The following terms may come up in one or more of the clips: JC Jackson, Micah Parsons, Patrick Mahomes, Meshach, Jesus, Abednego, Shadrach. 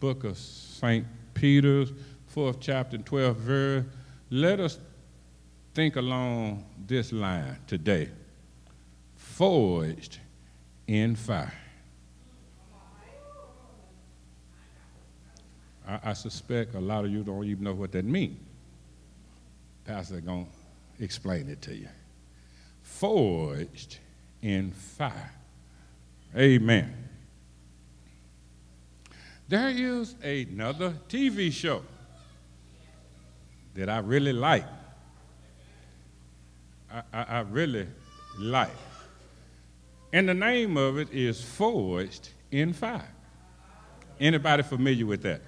book of St. Peter's, 4th chapter, 12th verse. Let us think along this line today. Forged in fire. I suspect a lot of you don't even know what that means. Pastor going to explain it to you. Forged in fire. Amen. There is another TV show that I really like. I really like. And the name of it is Forged in Fire. Anybody familiar with that?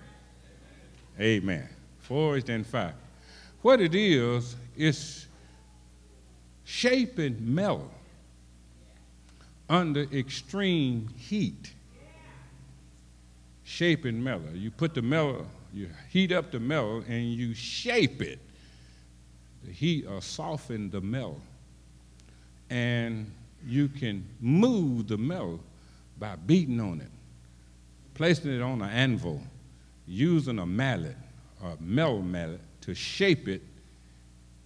Amen. Forged in Fire. What it is, it's shaping metal under extreme heat. Shaping metal. You put the metal, you heat up the metal, and you shape it. The heat will soften the metal. And you can move the metal by beating on it, placing it on an anvil, using a mallet, a metal mallet, to shape it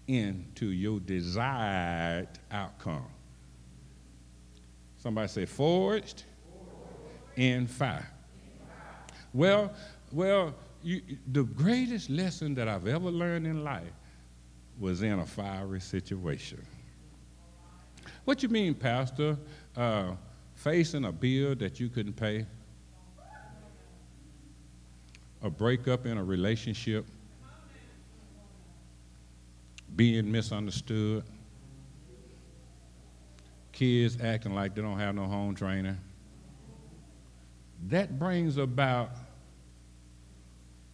into your desired outcome. Somebody say forged in fire. Well, the greatest lesson that I've ever learned in life was in a fiery situation. What you mean, Pastor? Facing a bill that you couldn't pay? A breakup in a relationship? Being misunderstood? Kids acting like they don't have no home training? That brings about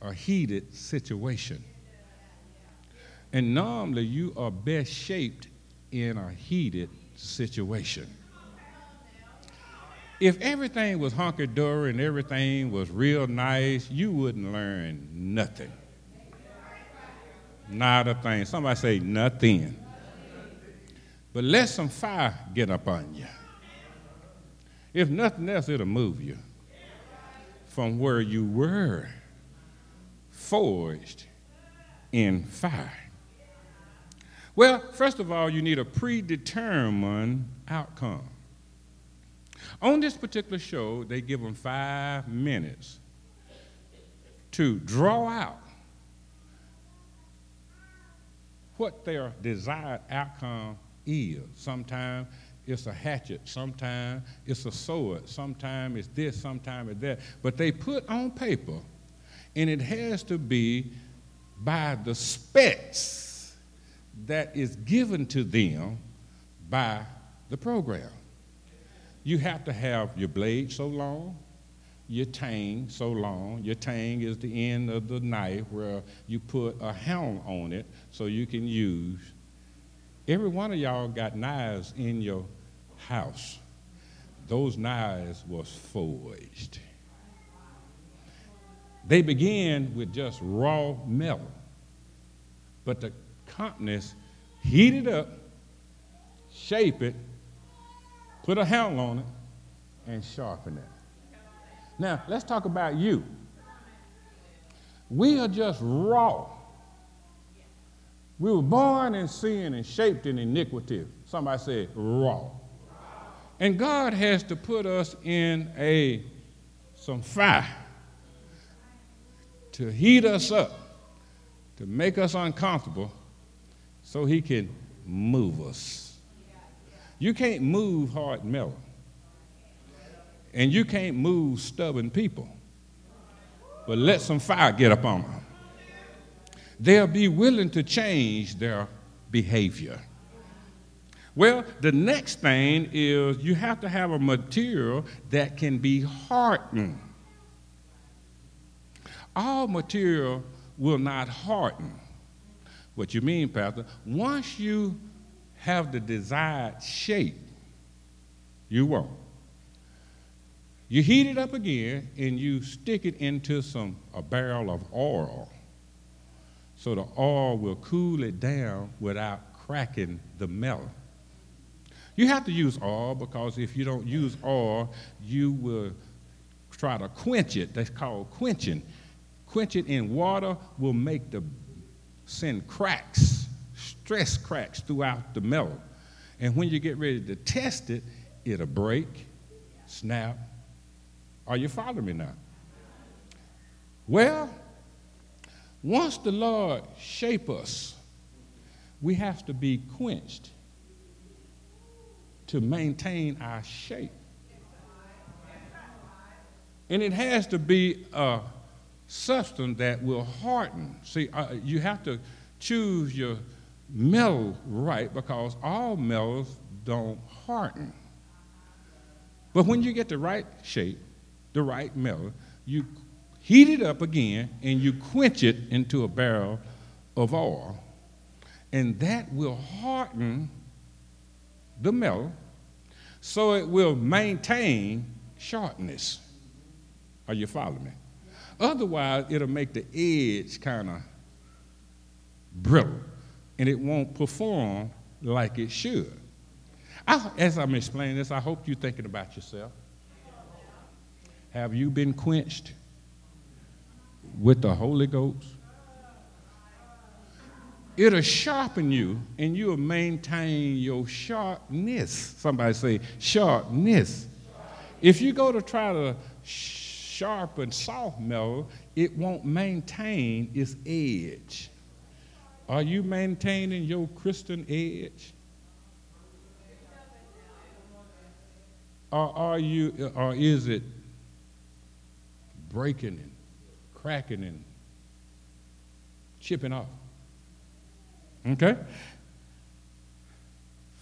a heated situation. And normally you are best shaped in a heated situation. If everything was hunky-dory and everything was real nice, you wouldn't learn nothing. Not a thing. Somebody say nothing. But let some fire get up on you. If nothing else, it'll move you from where you were, forged in fire. Well, first of all, you need a predetermined outcome. On this particular show, they give them 5 minutes to draw out what their desired outcome is. Sometimes it's a hatchet, sometimes it's a sword, sometimes it's this, sometimes it's that. But they put on paper, and it has to be by the specs that is given to them by the program. You have to have your blade so long, your tang so long. Your tang is the end of the knife where you put a helm on it so you can use. Every one of y'all got knives in your house. Those knives was forged. They began with just raw metal, but the companies heat it up, shape it, put a helm on it, and sharpen it. Now, let's talk about you. We are just raw. We were born in sin and shaped in iniquity. Somebody said raw. And God has to put us in some fire to heat us up, to make us uncomfortable, so he can move us. You can't move hard metal. And you can't move stubborn people. But let some fire get up on them. They'll be willing to change their behavior. Well, the next thing is you have to have a material that can be hardened. All material will not harden. What you mean, Pastor? Once you have the desired shape, you won't. You heat it up again and you stick it into a barrel of oil, so the oil will cool it down without cracking the metal. You have to use oil, because if you don't use oil, you will try to quench it. That's called quenching. Quench it in water will make the send cracks, stress cracks throughout the metal. And when you get ready to test it, it'll break, snap. Are you following me now? Well, once the Lord shapes us, we have to be quenched to maintain our shape. And it has to be a substance that will harden. See, you have to choose your metal right, because all metals don't harden. But when you get the right shape, the right metal, you heat it up again and you quench it into a barrel of oil, and that will harden the metal so it will maintain sharpness. Are you following me? Otherwise, it'll make the edge kind of brittle, and it won't perform like it should. As I'm explaining this, I hope you're thinking about yourself. Have you been quenched with the Holy Ghost? It'll sharpen you, and you'll maintain your sharpness. Somebody say, sharpness. If you go to try to sharp and soft metal, it won't maintain its edge. Are you maintaining your Christian edge? Or is it breaking and cracking and chipping off? Okay?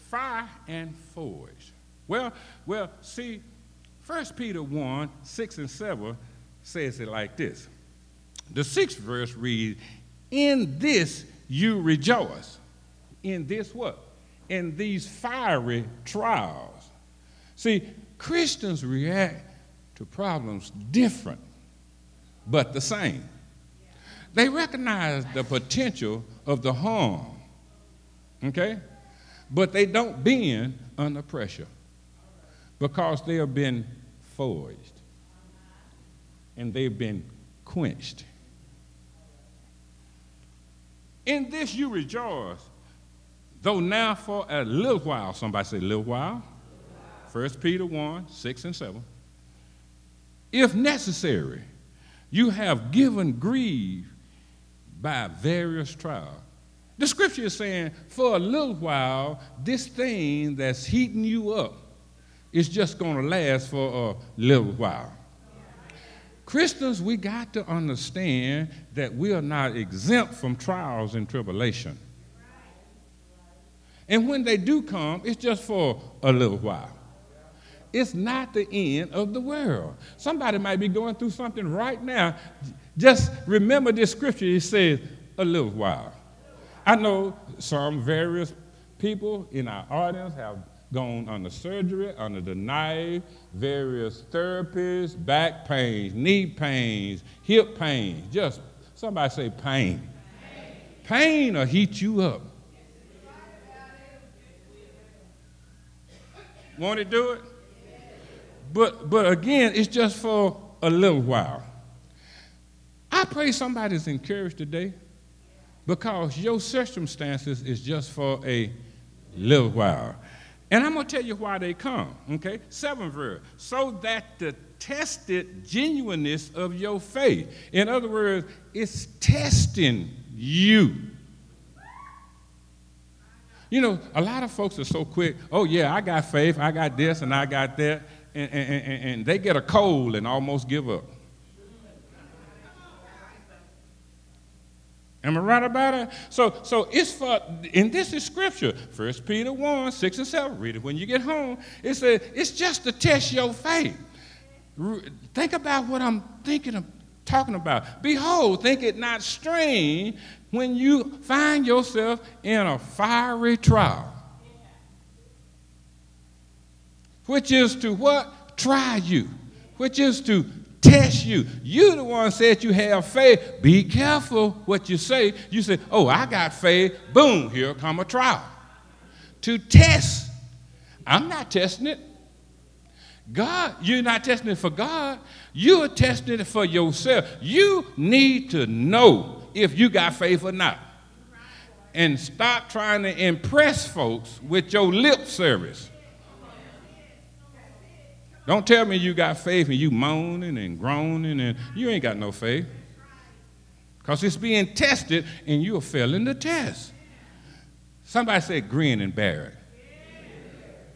Fire and forge. Well, see, 1 Peter 1, 6 and 7 says it like this. The 6th verse reads, in this you rejoice. In this what? In these fiery trials. See, Christians react to problems different, but the same. They recognize the potential of the harm, okay? But they don't bend under pressure, because they have been forged and they've been quenched. In this you rejoice, though now for a little while. Somebody say, little while. 1 Peter 1, 6 and 7. If necessary, you have given grief by various trials. The scripture is saying, for a little while, this thing that's heating you up is just going to last for a little while. Christians, we got to understand that we are not exempt from trials and tribulation. And when they do come, it's just for a little while. It's not the end of the world. Somebody might be going through something right now. Just remember this scripture. It says, a little while. I know some various people in our audience have gone under surgery, under the knife, various therapies, back pains, knee pains, hip pains. Just somebody say pain. Pain will heat you up. Want to do it? But again, it's just for a little while. I pray somebody's encouraged today, because your circumstances is just for a little while. And I'm going to tell you why they come, okay? 7th verse, so that the tested genuineness of your faith. In other words, it's testing you. You know, a lot of folks are so quick, oh, yeah, I got faith, I got this, and I got that, and they get a cold and almost give up. Am I right about it? So it's for, and this is scripture, 1 Peter 1, 6 and 7, read it when you get home. It says, it's just to test your faith. Think about what I'm thinking of, talking about. Behold, think it not strange when you find yourself in a fiery trial, which is to what? Try you, which is to test you. You the one said you have faith. Be careful what you say. You say, oh, I got faith. Boom, here come a trial. To test. I'm not testing it. God, you're not testing it for God. You're testing it for yourself. You need to know if you got faith or not. And stop trying to impress folks with your lip service. Don't tell me you got faith and you moaning and groaning and you ain't got no faith. Because it's being tested and you're failing the test. Somebody said grin and bear it.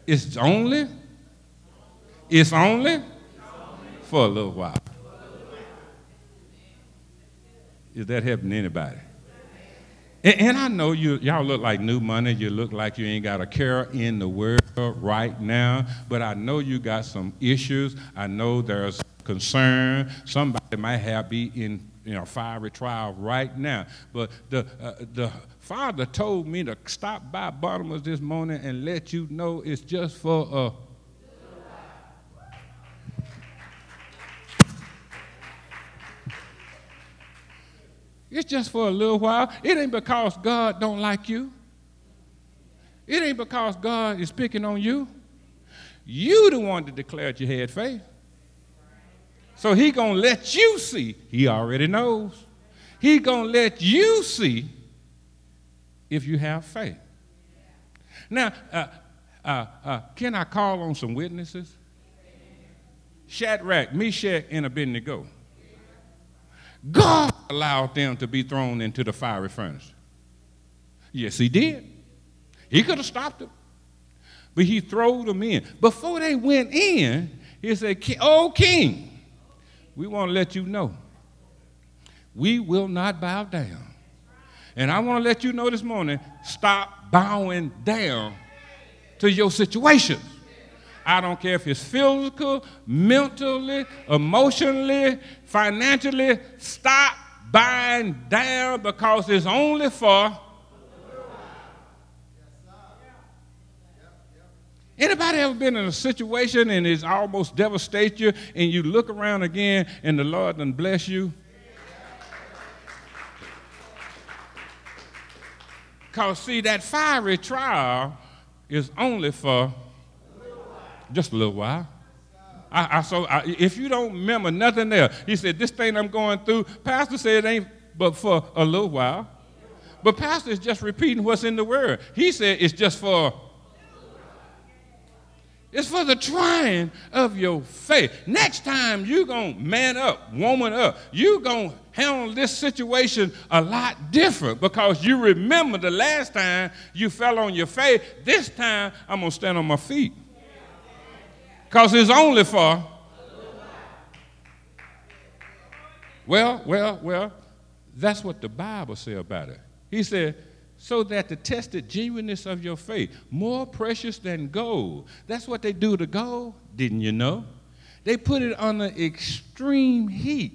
It's only for a little while. Is that helping anybody? And I know y'all look like new money. You look like you ain't got a care in the world right now. But I know you got some issues. I know there's concern. Somebody might be in fiery trial right now. But the Father told me to stop by Barnabas this morning and let you know it's just for a. It's just for a little while. It ain't because God don't like you. It ain't because God is picking on you. You the one that declared you had faith. So he going to let you see. He already knows. He going to let you see if you have faith. Now, can I call on some witnesses? Shadrach, Meshach, and Abednego. God allowed them to be thrown into the fiery furnace. Yes, he did. He could have stopped them, but he threw them in. Before they went in, he said, "Oh, King, we want to let you know we will not bow down." And I want to let you know this morning, stop bowing down to your situations. I don't care if it's physical, mentally, emotionally, financially. Stop buying down because it's only for. Anybody ever been in a situation and it's almost devastates you and you look around again and the Lord done bless you? Because, see, that fiery trial is only for. Just a little while. If you don't remember nothing else, he said, this thing I'm going through, Pastor said it ain't but for a little while. But Pastor is just repeating what's in the Word. He said it's just for. It's for the trying of your faith. Next time you're going to man up, woman up. You're going to handle this situation a lot different because you remember the last time you fell on your faith. This time I'm going to stand on my feet. Because it's only for. Well, that's what the Bible says about it. He said, so that the tested genuineness of your faith, more precious than gold. That's what they do to gold, didn't you know? They put it under extreme heat.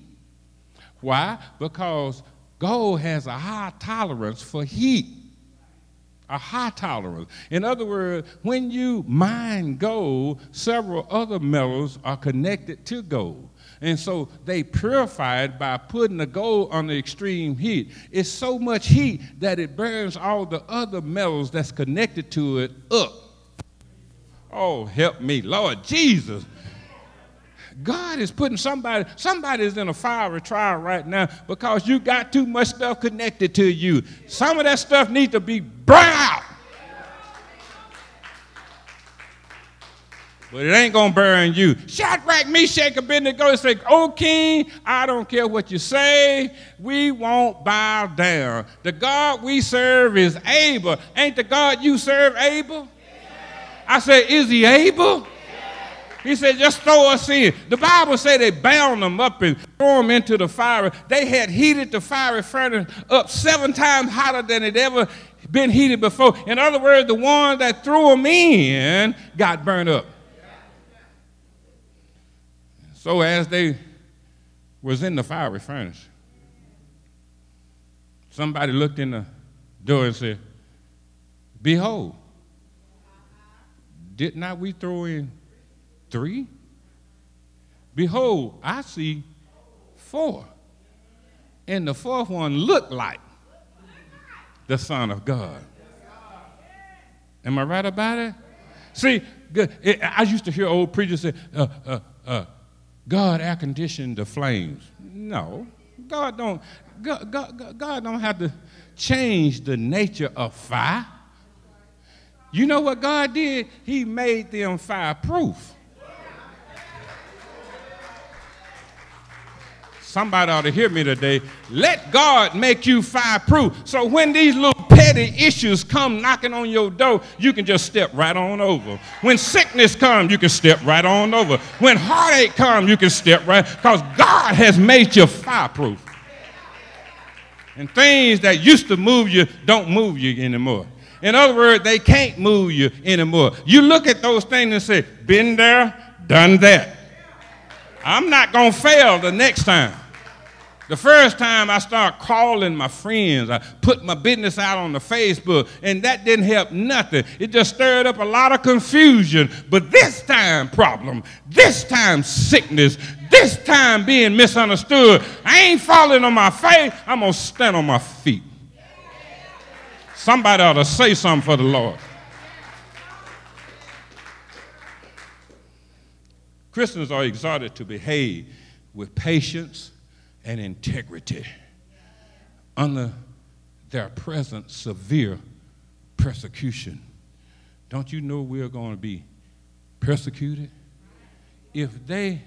Why? Because gold has a high tolerance for heat. A high tolerance. In other words, when you mine gold, several other metals are connected to gold. And so they purify it by putting the gold under extreme heat. It's so much heat that it burns all the other metals that's connected to it up. Oh, help me, Lord Jesus. God is putting somebody's in a fiery trial right now because you got too much stuff connected to you. Some of that stuff needs to be burned out. But it ain't going to burn you. Shadrach, Meshach, Abednego and say, oh, King, I don't care what you say. We won't bow down. The God we serve is able. Ain't the God you serve able? I said, is he able? He said, just throw us in. The Bible said they bound them up and threw them into the fire. They had heated the fiery furnace up 7 times hotter than it ever been heated before. In other words, the one that threw them in got burned up. So as they was in the fiery furnace, somebody looked in the door and said, behold, did not we throw in 3? Behold, I see 4. And the 4th one looked like the Son of God. Am I right about it? See, I used to hear old preachers say, God air-conditioned the flames. No, God don't have to change the nature of fire. You know what God did? He made them fireproof. Somebody ought to hear me today. Let God make you fireproof. So when these little petty issues come knocking on your door, you can just step right on over. When sickness comes, you can step right on over. When heartache comes, you can step right, because God has made you fireproof. And things that used to move you don't move you anymore. In other words, they can't move you anymore. You look at those things and say, been there, done that. I'm not going to fail the next time. The first time I started calling my friends, I put my business out on the Facebook, and that didn't help nothing. It just stirred up a lot of confusion. But this time problem, this time sickness, this time being misunderstood, I ain't falling on my face. I'm going to stand on my feet. Somebody ought to say something for the Lord. Christians are exhorted to behave with patience and integrity under their present severe persecution. Don't you know we're going to be persecuted? If they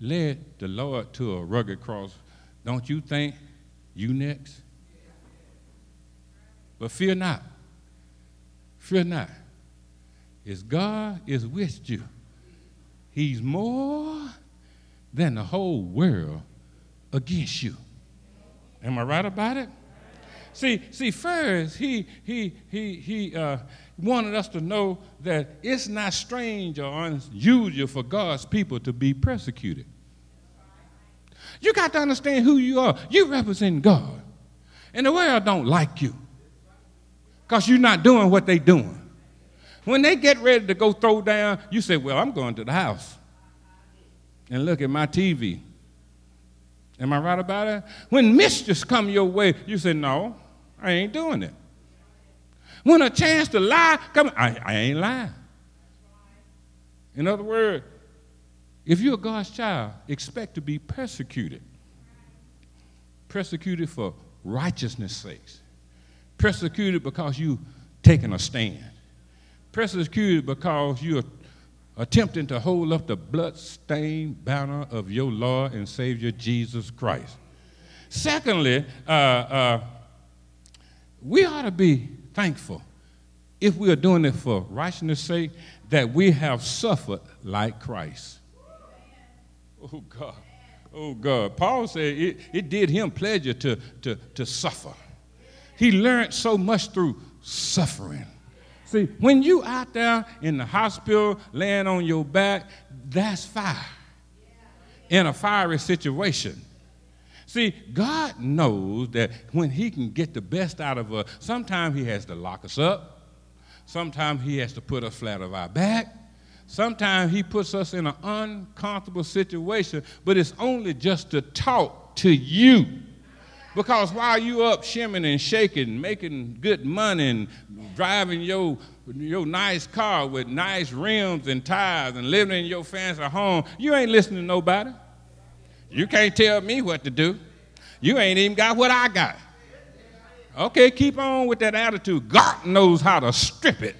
led the Lord to a rugged cross, don't you think you next? But fear not. Fear not. As God is with you, He's more than the whole world against you. Am I right about it? See, first he wanted us to know that it's not strange or unusual for God's people to be persecuted. You got to understand who you are. You represent God. And the world don't like you because you're not doing what they're doing. When they get ready to go throw down, you say, well, I'm going to the house and look at my TV. Am I right about it? When mischiefs come your way, you say, no, I ain't doing it. When a chance to lie comes, I ain't lying. In other words, if you're God's child, expect to be persecuted. Persecuted for righteousness' sakes. Persecuted because you've taken a stand. Persecuted because you're attempting to hold up the blood-stained banner of your Lord and Savior Jesus Christ. Secondly, we ought to be thankful, if we are doing it for righteousness' sake, that we have suffered like Christ. Oh, God. Oh, God. Paul said it did him pleasure to suffer. He learned so much through suffering. See, when you out there in the hospital laying on your back, that's fire in a fiery situation. See, God knows that when he can get the best out of us, sometimes he has to lock us up. Sometimes he has to put us flat on our back. Sometimes he puts us in an uncomfortable situation, but it's only just to talk to you. Because while you up shimming and shaking, making good money and driving your nice car with nice rims and tires and living in your fancy home, you ain't listening to nobody. You can't tell me what to do. You ain't even got what I got. Okay, keep on with that attitude. God knows how to strip it.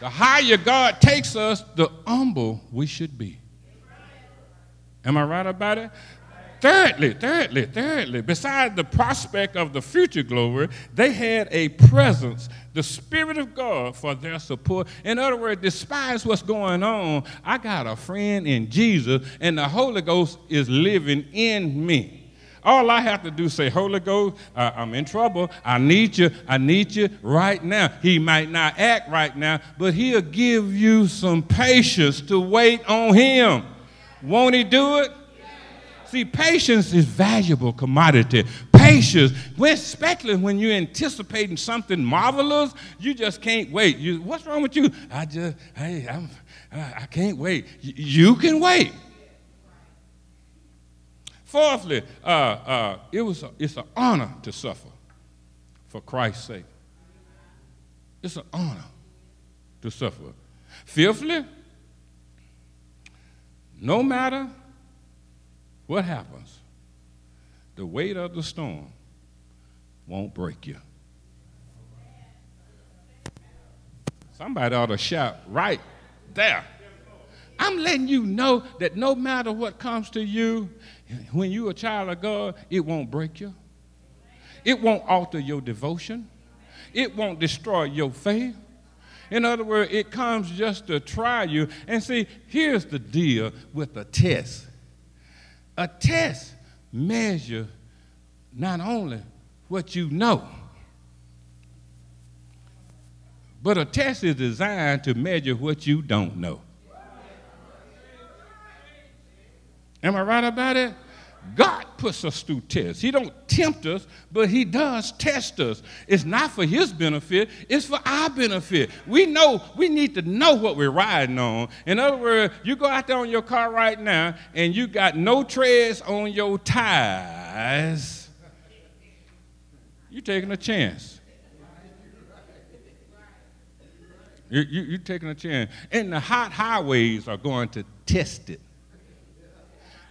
The higher God takes us, the humble we should be. Am I right about it? Thirdly, besides the prospect of the future glory, they had a presence, the Spirit of God, for their support. In other words, despite what's going on, I got a friend in Jesus, and the Holy Ghost is living in me. All I have to do is say, Holy Ghost, I'm in trouble. I need you right now. He might not act right now, but he'll give you some patience to wait on him. Won't he do it? Yes. See, patience is valuable commodity. Patience, especially when you're anticipating something marvelous, you just can't wait. What's wrong with you? I can't wait. You can wait. Fourthly, it's an honor to suffer for Christ's sake. It's an honor to suffer. Fifthly, no matter what happens, the weight of the storm won't break you. Somebody ought to shout right there. I'm letting you know that no matter what comes to you, when you're a child of God, it won't break you. It won't alter your devotion. It won't destroy your faith. In other words, it comes just to try you. And see, here's the deal with a test. A test measures not only what you know, but a test is designed to measure what you don't know. Am I right about it? God puts us through tests. He don't tempt us, but he does test us. It's not for his benefit. It's for our benefit. We know we need to know what we're riding on. In other words, you go out there on your car right now, and you got no treads on your tires. You're taking a chance. You're taking a chance. And the hot highways are going to test it.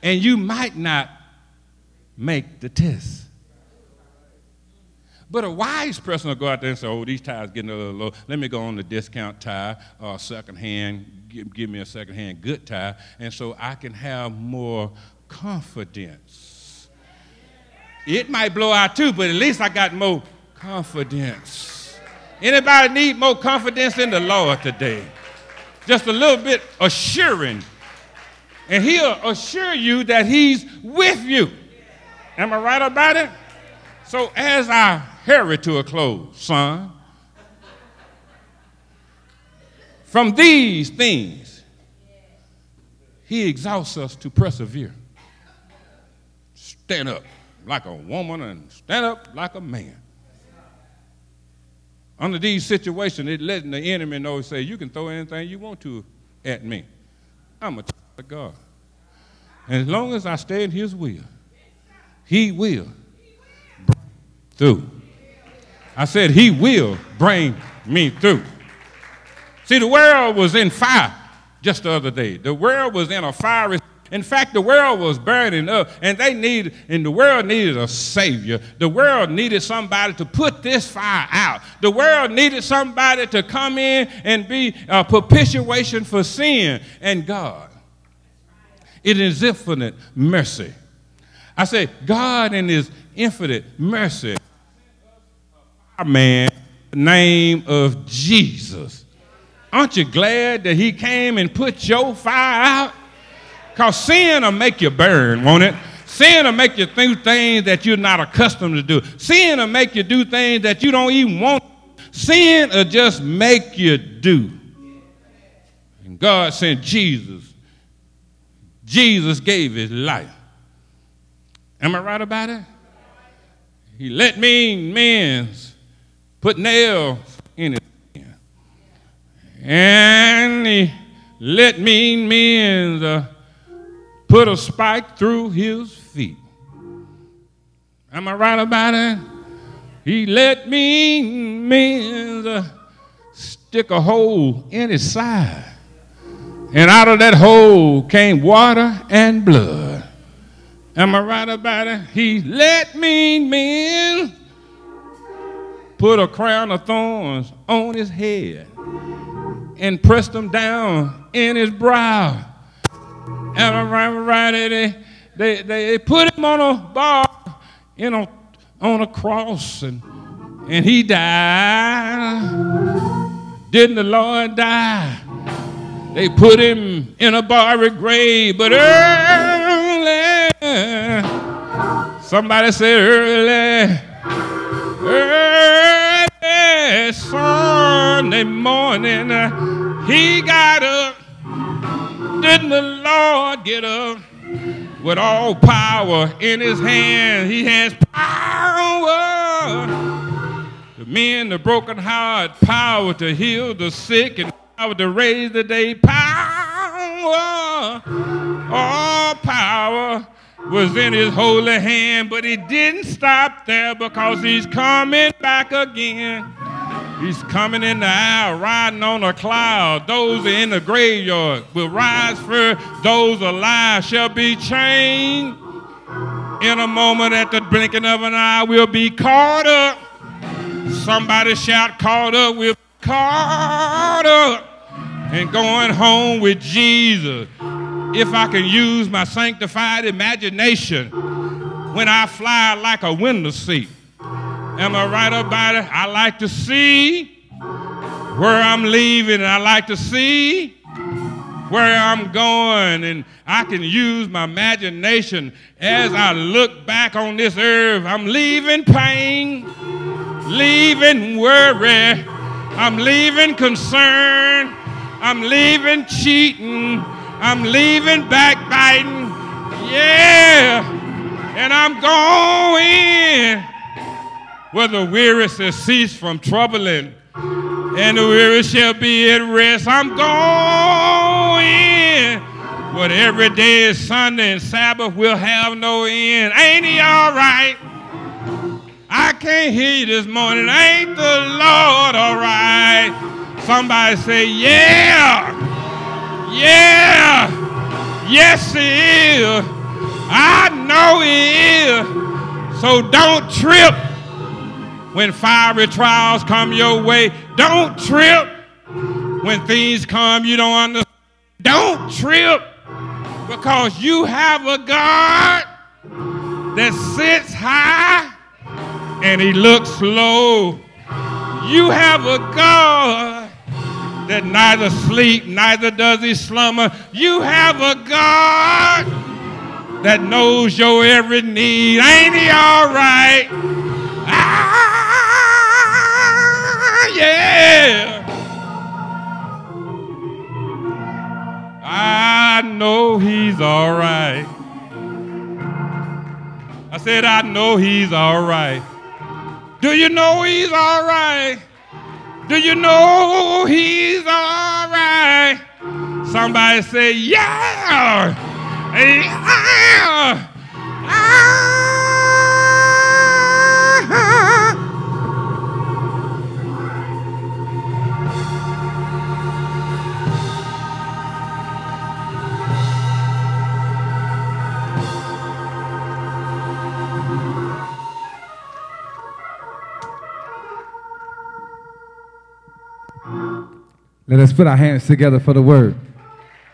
And you might not make the test. But a wise person will go out there and say, oh, these tires getting a little low. Let me go on the discount tire or secondhand, give me a secondhand good tire, and so I can have more confidence. It might blow out too, but at least I got more confidence. Anybody need more confidence in the Lord today? Just a little bit assuring. And he'll assure you that he's with you. Am I right about it? So as I hurry to a close, son, from these things, he exhorts us to persevere. Stand up like a woman and stand up like a man. Under these situations, it's letting the enemy know, say, you can throw anything you want to at me. I'm a of God. And as long as I stay in his will, he will bring through. I said he will bring me through. See, the world was in fire just the other day. The world was in a fiery. In fact, the world was burning up, and the world needed a savior. The world needed somebody to put this fire out. The world needed somebody to come in and be a propitiation for sin. And God, in his infinite mercy. I say, God in his infinite mercy, our man, the name of Jesus. Aren't you glad that he came and put your fire out? Because sin will make you burn, won't it? Sin will make you do things that you're not accustomed to do. Sin will make you do things that you don't even want. Sin will just make you do. And God sent Jesus. Jesus gave his life. Am I right about it? He let mean men put nails in his hand. And he let mean men put a spike through his feet. Am I right about it? He let mean men stick a hole in his side. And out of that hole came water and blood. Am I right about it? He let mean men put a crown of thorns on his head and pressed them down in his brow. Am I right? They put him on a bar, on a cross, and he died. Didn't the Lord die? They put him in a barry grave, but early, somebody said early Sunday morning, he got up. Didn't the Lord get up? With all power in his hand, he has power to mend the broken heart, power to heal the sick, and power to raise the day. Power, all power was in his holy hand, but he didn't stop there because he's coming back again. He's coming in the aisle, riding on a cloud. Those in the graveyard will rise first. Those alive shall be changed. In a moment, at the blinking of an eye, we'll be caught up. Somebody shout, caught up. We'll be caught up and going home with Jesus. If I can use my sanctified imagination, when I fly like a window seat, am I right about it? I like to see where I'm leaving, and I like to see where I'm going, and I can use my imagination as I look back on this earth. I'm leaving pain, leaving worry, I'm leaving concern, I'm leaving cheating, I'm leaving backbiting, yeah, and I'm going where the weary shall cease from troubling, and the weary shall be at rest. I'm going where every day is Sunday and Sabbath will have no end. Ain't he all right? I can't hear you this morning. Ain't the Lord all right? Somebody say, yeah, yeah, yes he is. I know he is. So don't trip when fiery trials come your way. Don't trip when things come you don't understand. Don't trip, because you have a God that sits high and he looks low. You have a God that neither sleep, neither does he slumber. You have a God that knows your every need. Ain't he all right? Ah! Yeah, I know he's all right. I said, I know he's all right. Do you know he's all right? Do you know he's all right? Somebody say, yeah, yeah, ah. Let us put our hands together for the word.